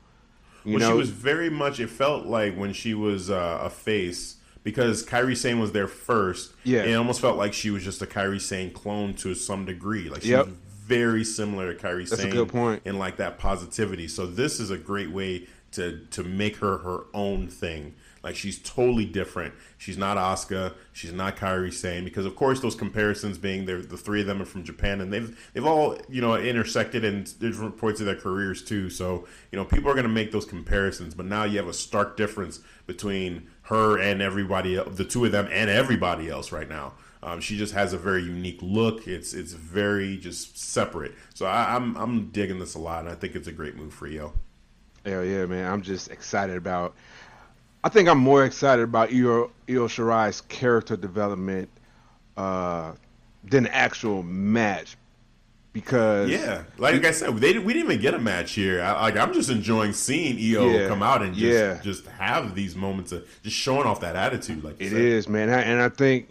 You know? She was very much, it felt like when she was a face, because Kairi Sane was there first, it almost felt like she was just a Kairi Sane clone to some degree. Like, she was very similar to Kairi Sane. That's a good point. And, like, that positivity. So this is a great way to make her own thing. Like, she's totally different. She's not Asuka. She's not Kairi Sane. Because, of course, those comparisons being the three of them are from Japan. And they've all, you know, intersected in different points of their careers, too. So, you know, people are going to make those comparisons. But now you have a stark difference between her and everybody else, the two of them and everybody else right now. She just has a very unique look. It's very just separate. So I'm digging this a lot. And I think it's a great move for Io. Hell yeah, man. I'm just excited about... I think I'm more excited about Io Shirai's character development than the actual match because... Yeah, like I said, we didn't even get a match here. I'm just enjoying seeing Io come out and just have these moments of just showing off that attitude. Like it is, man, I think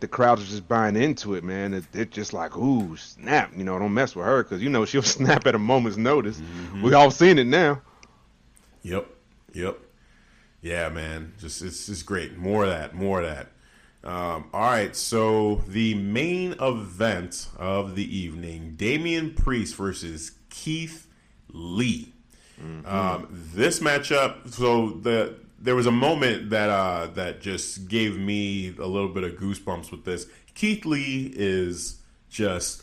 the crowds are just buying into it, man. They're just like, ooh, snap, you know, don't mess with her because, you know, she'll snap at a moment's notice. Mm-hmm. We all seen it now. Yep. Yeah, man, just it's great. More of that. All right, so the main event of the evening, Damian Priest versus Keith Lee. Mm-hmm. This matchup, so there was a moment that just gave me a little bit of goosebumps with this. Keith Lee is just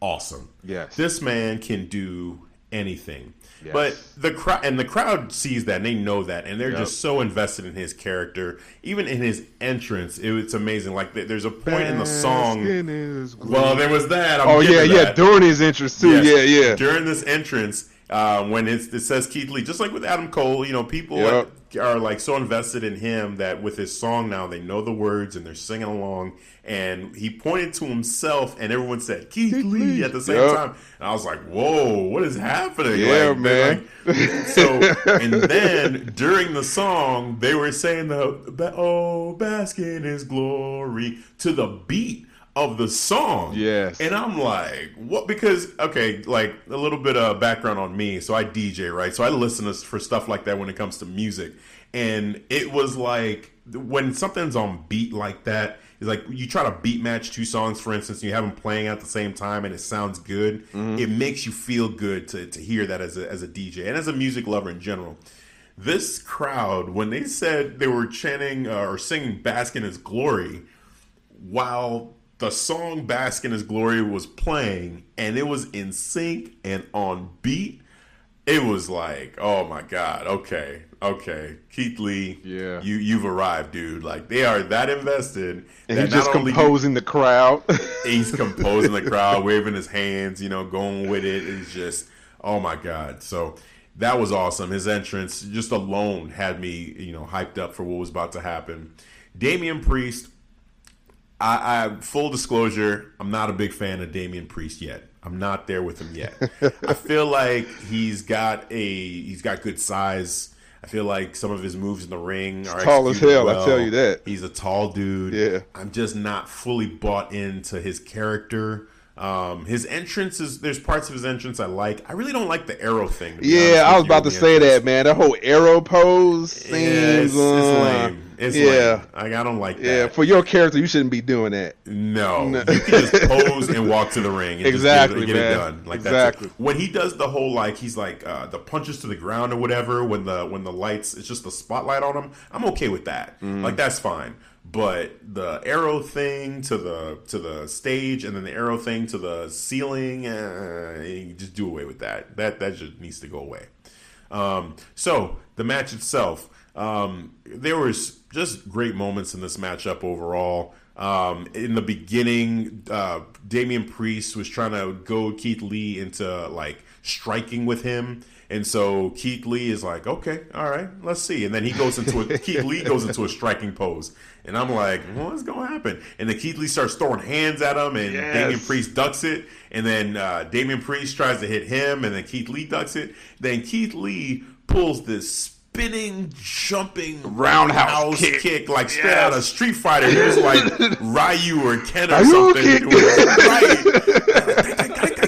awesome. Yes. This man can do anything. Yes. But the crowd sees that and they know that, and they're just so invested in his character, even in his entrance. It's amazing. Like there's a point in the song. Well, there was that. During his entrance too. Yes. Yeah. During this entrance, when it says Keith Lee, just like with Adam Cole, you know, people are like so invested in him that with his song now they know the words and they're singing along. And he pointed to himself, and everyone said, Keith Lee, at the same time. And I was like, whoa, what is happening? Yeah, like, man. And then during the song, they were saying, basking in his glory, to the beat of the song. Yes. And I'm like, what? Because, okay, like a little bit of background on me. So I DJ, right? So I listen for stuff like that when it comes to music. And it was like, when something's on beat like that, it's like you try to beat match two songs, for instance, and you have them playing at the same time and it sounds good. Mm-hmm. It makes you feel good to hear that as a DJ and as a music lover in general. This crowd, when they said they were chanting or singing Bask in His Glory, while the song Bask in His Glory was playing and it was in sync and on beat, it was like, oh my God, okay, Keith Lee, yeah, you've arrived, dude. Like they are that invested, and that he's just composing the crowd. He's composing the crowd, waving his hands, you know, going with it. It's just, oh my God. So that was awesome. His entrance just alone had me, you know, hyped up for what was about to happen. Damian Priest, I full disclosure, I'm not a big fan of Damian Priest yet. I'm not there with him yet. I feel like he's got good size. I feel like some of his moves in the ring are tall as hell. Well. I tell you that. He's a tall dude. Yeah. I'm just not fully bought into his character. His entrance there's parts of his entrance I like. I really don't like the arrow thing. Yeah, I was about to say that, man. That whole arrow pose seems it's lame. It's like I don't like that. Yeah, for your character, you shouldn't be doing that. No. You can just pose and walk to the ring and exactly, just get it done. Like exactly. That's it. When he does the whole like he's like the punches to the ground or whatever, when the lights, it's just the spotlight on him. I'm okay with that. Mm. Like that's fine. But the arrow thing to the stage and then the arrow thing to the ceiling, you just do away with that. That just needs to go away. So the match itself. There was just great moments in this matchup overall. In the beginning, Damian Priest was trying to goad Keith Lee into like striking with him, and so Keith Lee is like, "Okay, all right, let's see." And then he goes into a striking pose, and I'm like, well, "What's gonna happen?" And then Keith Lee starts throwing hands at him, and Damian Priest ducks it, and then Damian Priest tries to hit him, and then Keith Lee ducks it. Then Keith Lee pulls this spinning, jumping roundhouse kick like straight out of Street Fighter. It was like Ryu or Ken or something. It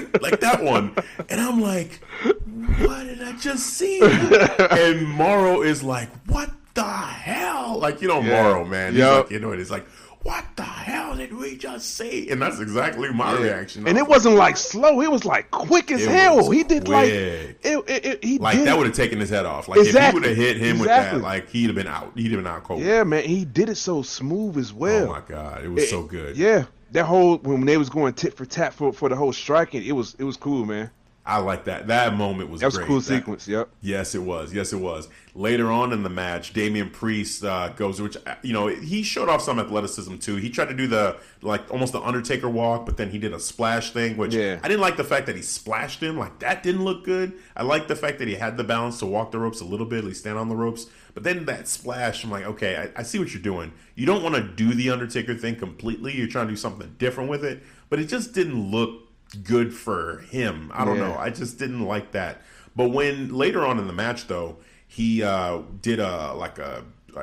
was like that one. And I'm like, what did I just see? And Morrow is like, what the hell? Like, you know, Morrow, man. Yep. Like, you know, it's like, what the hell did we just see? And that's exactly my reaction. And it wasn't like slow; it was like quick as hell. He did quick. That would have taken his head off. Like if he would have hit him with that, like he'd have been out. He'd have been out cold. Yeah, man, he did it so smooth as well. Oh my God, it was so good. Yeah, that whole when they was going tit for tat for the whole striking, it was cool, man. I like that. That moment was great. That was a cool sequence, yep. Yes, it was. Yes, it was. Later on in the match, Damian Priest goes, which, you know, he showed off some athleticism, too. He tried to do the, like, almost the Undertaker walk, but then he did a splash thing, which I didn't like the fact that he splashed him. Like, that didn't look good. I like the fact that he had the balance to walk the ropes a little bit, at least stand on the ropes. But then that splash, I'm like, okay, I see what you're doing. You don't want to do the Undertaker thing completely. You're trying to do something different with it. But it just didn't look good for him. I don't know. I just didn't like that. But when later on in the match, though, he did a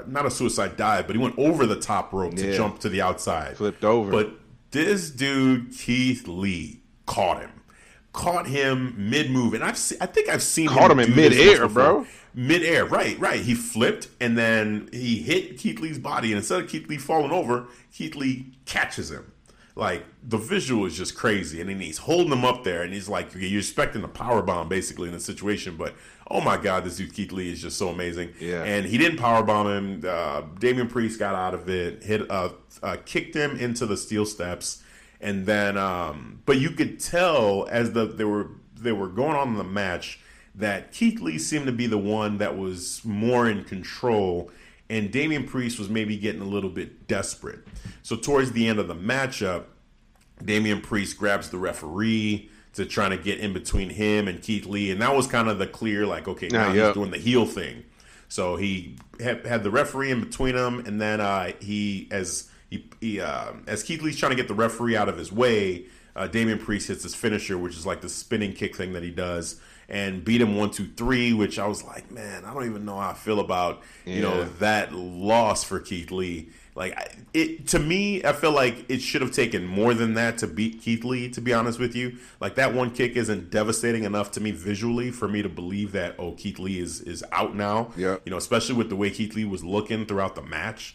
not a suicide dive, but he went over the top rope to jump to the outside, flipped over. But this dude Keith Lee caught him. caught him mid-move, and I think I've seen caught him in mid-air, bro. Mid-air, right. He flipped, and then he hit Keith Lee's body, and instead of Keith Lee falling over, Keith Lee catches him. Like, the visual is just crazy. And then he's holding him up there, and he's like, you're expecting a powerbomb, basically, in this situation. But, oh, my God, this dude Keith Lee is just so amazing. Yeah. And he didn't powerbomb him. Damian Priest got out of it, kicked him into the steel steps. And then, but you could tell as they were going on in the match that Keith Lee seemed to be the one that was more in control, and Damian Priest was maybe getting a little bit desperate. So towards the end of the matchup, Damian Priest grabs the referee to try to get in between him and Keith Lee, and that was kind of the clear, like, okay, now he's doing the heel thing. So he had the referee in between him, and then as Keith Lee's trying to get the referee out of his way, Damian Priest hits his finisher, which is like the spinning kick thing that he does, and beat him 1-2-3, which I was like, man, I don't even know how I feel about that loss for Keith Lee. Like, I feel like it should have taken more than that to beat Keith Lee, to be honest with you. Like, that one kick isn't devastating enough to me visually for me to believe that, oh, Keith Lee is out now. Yeah. You know, especially with the way Keith Lee was looking throughout the match.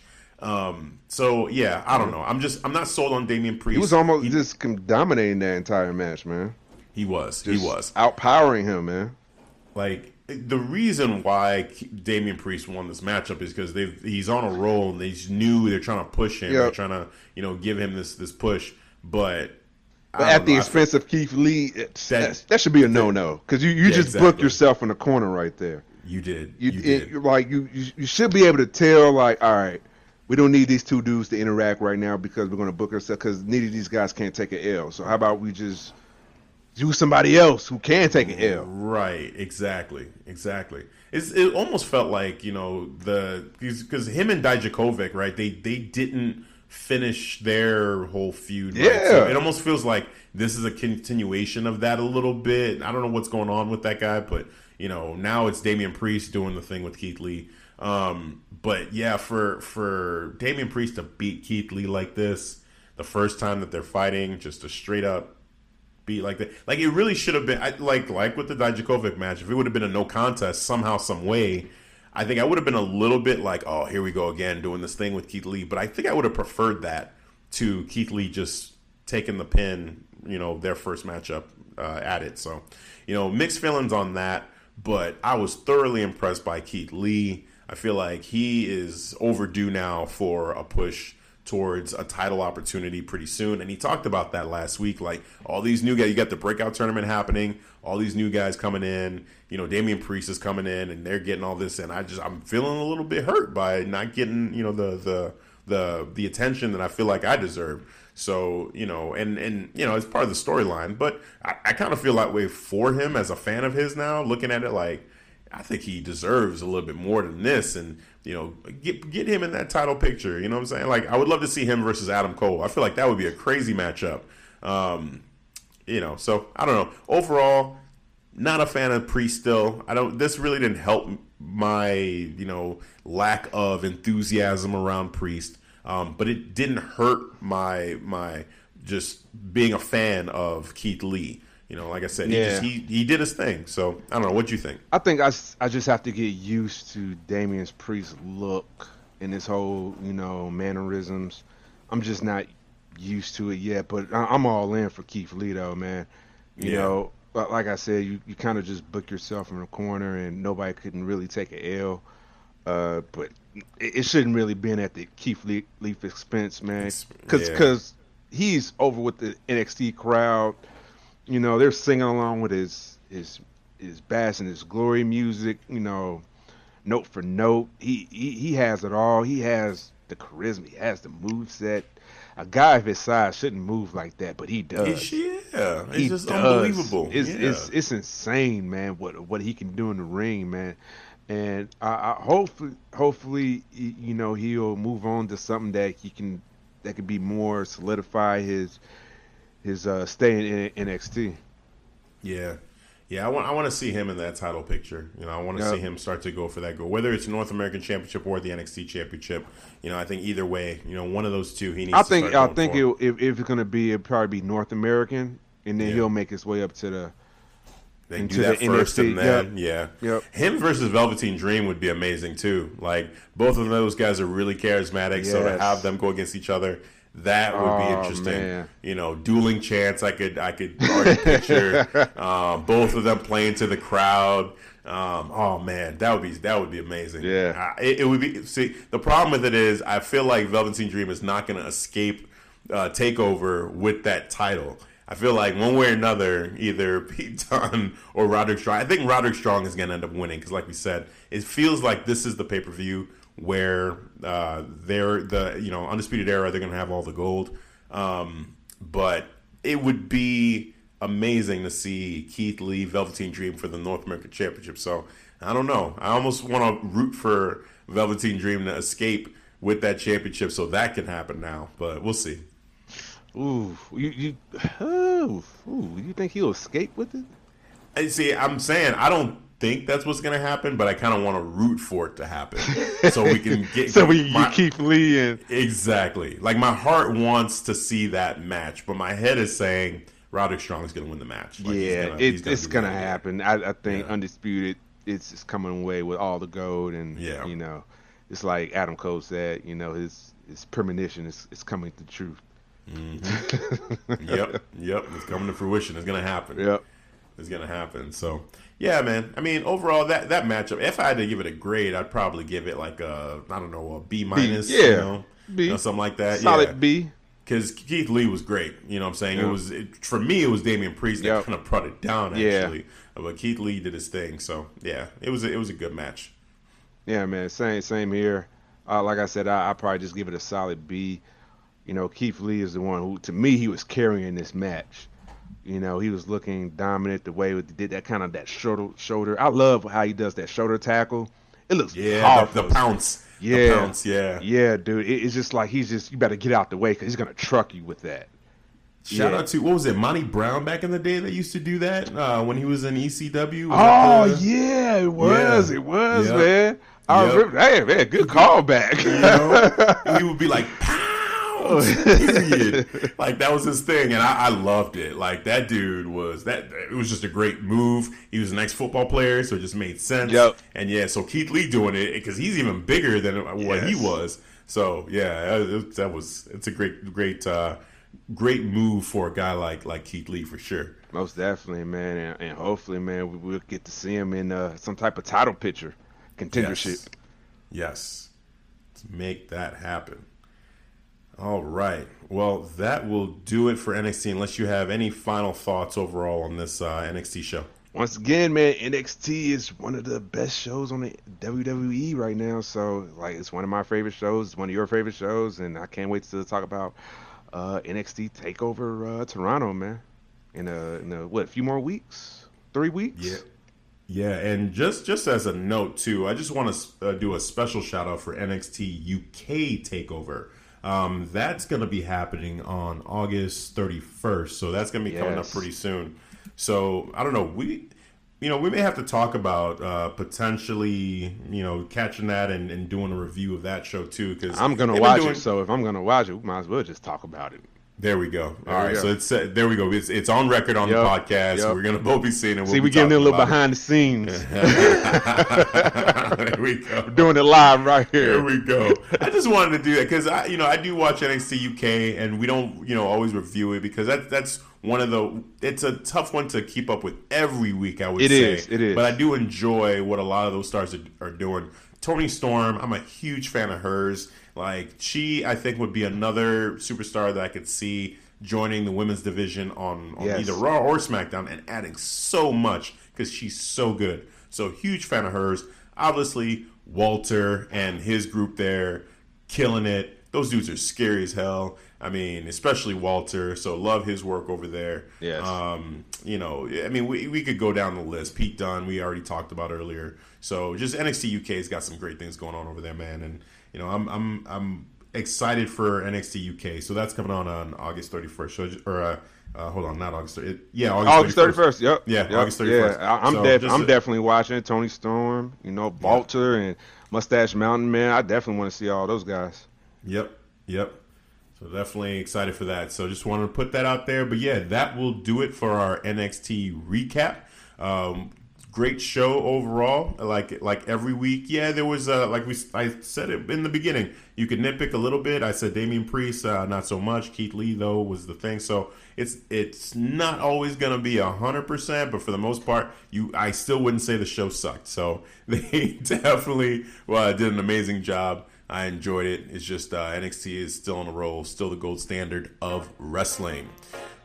So, yeah, I don't know. I'm not sold on Damian Priest. He was almost just dominating that entire match, man. He was outpowering him, man. Like, the reason why Damian Priest won this matchup is because he's on a roll, and they knew they're trying to push him. Yep. They're trying to, give him this push, but at the expense of Keith Lee, that should be a no-no, because you booked yourself in the corner right there. You did. You should be able to tell, like, all right, we don't need these two dudes to interact right now because we're going to book ourselves, because neither of these guys can't take an L. So how about we just do somebody else who can take an L? Right, exactly. It almost felt like, because him and Dijakovic, right, they didn't finish their whole feud. Yeah. Right? So it almost feels like this is a continuation of that a little bit. I don't know what's going on with that guy, but, now it's Damian Priest doing the thing with Keith Lee. But yeah, for Damian Priest to beat Keith Lee like this, the first time that they're fighting, just a straight up beat like that, like, it really should have been like with the Dijakovic match. If it would have been a no contest somehow, some way, I think I would have been a little bit like, oh, here we go again doing this thing with Keith Lee. But I think I would have preferred that to Keith Lee just taking the pin, their first matchup at it. So, mixed feelings on that. But I was thoroughly impressed by Keith Lee. I feel like he is overdue now for a push towards a title opportunity pretty soon. And he talked about that last week. Like, all these new guys, you got the breakout tournament happening, all these new guys coming in, Damian Priest is coming in, and they're getting all this. And I'm feeling a little bit hurt by not getting, the attention that I feel like I deserve. So, and it's part of the storyline, but I kind of feel that way for him as a fan of his now, looking at it like, I think he deserves a little bit more than this, and get him in that title picture. You know what I'm saying? Like, I would love to see him versus Adam Cole. I feel like that would be a crazy matchup. So I don't know. Overall, not a fan of Priest still. This really didn't help my lack of enthusiasm around Priest, but it didn't hurt my just being a fan of Keith Lee. Like I said, he did his thing. So, I don't know. What do you think? I think I just have to get used to Damian Priest's look and his whole, mannerisms. I'm just not used to it yet. But I'm all in for Keith Lee, though, man. You know, like I said, you kind of just book yourself in a corner, and nobody couldn't really take an L. But it shouldn't really been at the Keith Lee expense, man. Because he's over with the NXT crowd. They're singing along with his bass and his glory music, note for note. He has it all. He has the charisma. He has the moveset. A guy of his size shouldn't move like that, but he does. Yeah. It's just unbelievable. It's insane, man, what he can do in the ring, man. And I hopefully he'll move on to something that could be more solidify his stay in NXT. Yeah. I want to see him in that title picture. I want to see him start to go for that goal, whether it's North American Championship or the NXT Championship. I think either way, one of those two he needs to start going for. I think if it's going to be, it'd probably be North American. and then he'll make his way up to the. They do that the first NXT. And then, him versus Velveteen Dream would be amazing too. Like, both of those guys are really charismatic, so to have them go against each other, that would be interesting. Man. You know, dueling chants, I could already picture both of them playing to the crowd. Oh man, that would be amazing. Yeah, it would be. See, the problem with it is, I feel like Velveteen Dream is not going to escape TakeOver with that title. I feel like one way or another, either Pete Dunne or Roderick Strong. I think Roderick Strong is going to end up winning because, like we said, it feels like this is the pay-per-view where they're the Undisputed Era. They're going to have all the gold, but it would be amazing to see Keith Lee, Velveteen Dream for the North American Championship. So I don't know. I almost want to root for Velveteen Dream to escape with that championship, so that can happen now. But we'll see. Ooh, you think he'll escape with it? I see. I'm saying I don't think that's what's gonna happen, but I kind of want to root for it to happen, so we can get. You keep leading. Exactly. Like, my heart wants to see that match, but my head is saying Roderick Strong is gonna win the match. Like, it's gonna happen. I think Undisputed. It's coming away with all the gold, and it's like Adam Cole said. His premonition is coming to truth. Mm-hmm. yep, it's coming to fruition. It's gonna happen. Yep, it's gonna happen. So yeah, man. I mean, overall, that matchup. If I had to give it a grade, I'd probably give it like a B-, B. Something like that. Solid B. Because Keith Lee was great. You know what I'm saying? Yeah. It was Damian Priest that kind of brought it down actually. Yeah. But Keith Lee did his thing. So yeah, it was a good match. Yeah, man. Same here. Like I said, I probably just give it a solid B. Keith Lee is the one who, to me, he was carrying this match. He was looking dominant the way he did that kind of that shoulder. I love how he does that shoulder tackle. It looks powerful. The pounce. Yeah. The pounce, yeah. Yeah, dude. It's just like you better get out the way because he's going to truck you with that. Shout out to, what was it, Monty Brown back in the day that used to do that when he was in ECW? It was, man. I remember. Hey, man, good callback. He would be like, pow! Like, that was his thing, and I loved it. Like, that dude was that. It was just a great move. He was an ex-football player, so it just made sense. Yep. And so Keith Lee doing it because he's even bigger than what he was. So yeah, it's a great move for a guy like Keith Lee for sure. Most definitely, man, and hopefully, man, we'll get to see him in some type of title picture contendership. Yes. Let's make that happen. All right. Well, that will do it for NXT, unless you have any final thoughts overall on this NXT show. Once again, man, NXT is one of the best shows on the WWE right now. So, like, it's one of my favorite shows, one of your favorite shows, and I can't wait to talk about NXT TakeOver Toronto, man, in a few more weeks? 3 weeks? Yeah. Yeah, and just as a note, too, I just want to do a special shout-out for NXT UK TakeOver. That's going to be happening on August 31st, so that's going to be coming up pretty soon. So I don't know, we may have to talk about potentially catching that and doing a review of that show too. Because I'm going to watch it, so if I'm going to watch it, we might as well just talk about it. There we go. All right, so it's there we go. It's on record on the podcast. Yep. We're going to both be seeing it. We'll we're getting a little behind the scenes. There we go. We're doing it live right here. There we go. I just wanted to do that because I do watch NXT UK, and we don't always review it because that's one of the. It's a tough one to keep up with every week. It is. But I do enjoy what a lot of those stars are doing. Toni Storm, I'm a huge fan of hers. Like, she, I think, would be another superstar that I could see joining the women's division on either Raw or SmackDown and adding so much because she's so good. So, huge fan of hers. Obviously, Walter and his group there, killing it. Those dudes are scary as hell. I mean, especially Walter. So, love his work over there. Yes. I mean, we could go down the list. Pete Dunne, we already talked about earlier. So, just NXT UK has got some great things going on over there, man. And I'm excited for NXT UK. So that's coming on August 31st. Or hold on, not August 31st. August 31st. Yep. Yeah, August 31st. Yeah, I'm definitely watching Toni Storm. Walter and Mustache Mountain Man. I definitely want to see all those guys. Yep. So definitely excited for that. So just wanted to put that out there. But yeah, that will do it for our NXT recap. Great show overall, like every week. Yeah, there was I said it in the beginning. You could nitpick a little bit. I said Damian Priest, not so much. Keith Lee though was the thing. So it's not always gonna be 100%, but for the most part, I still wouldn't say the show sucked. So they definitely did an amazing job. I enjoyed it. It's just NXT is still on a roll, still the gold standard of wrestling.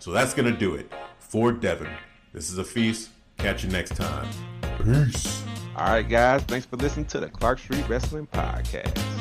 So that's gonna do it for Devin. This is a feast. Catch you next time. Peace. All right, guys. Thanks for listening to the Clark Street Wrestling Podcast.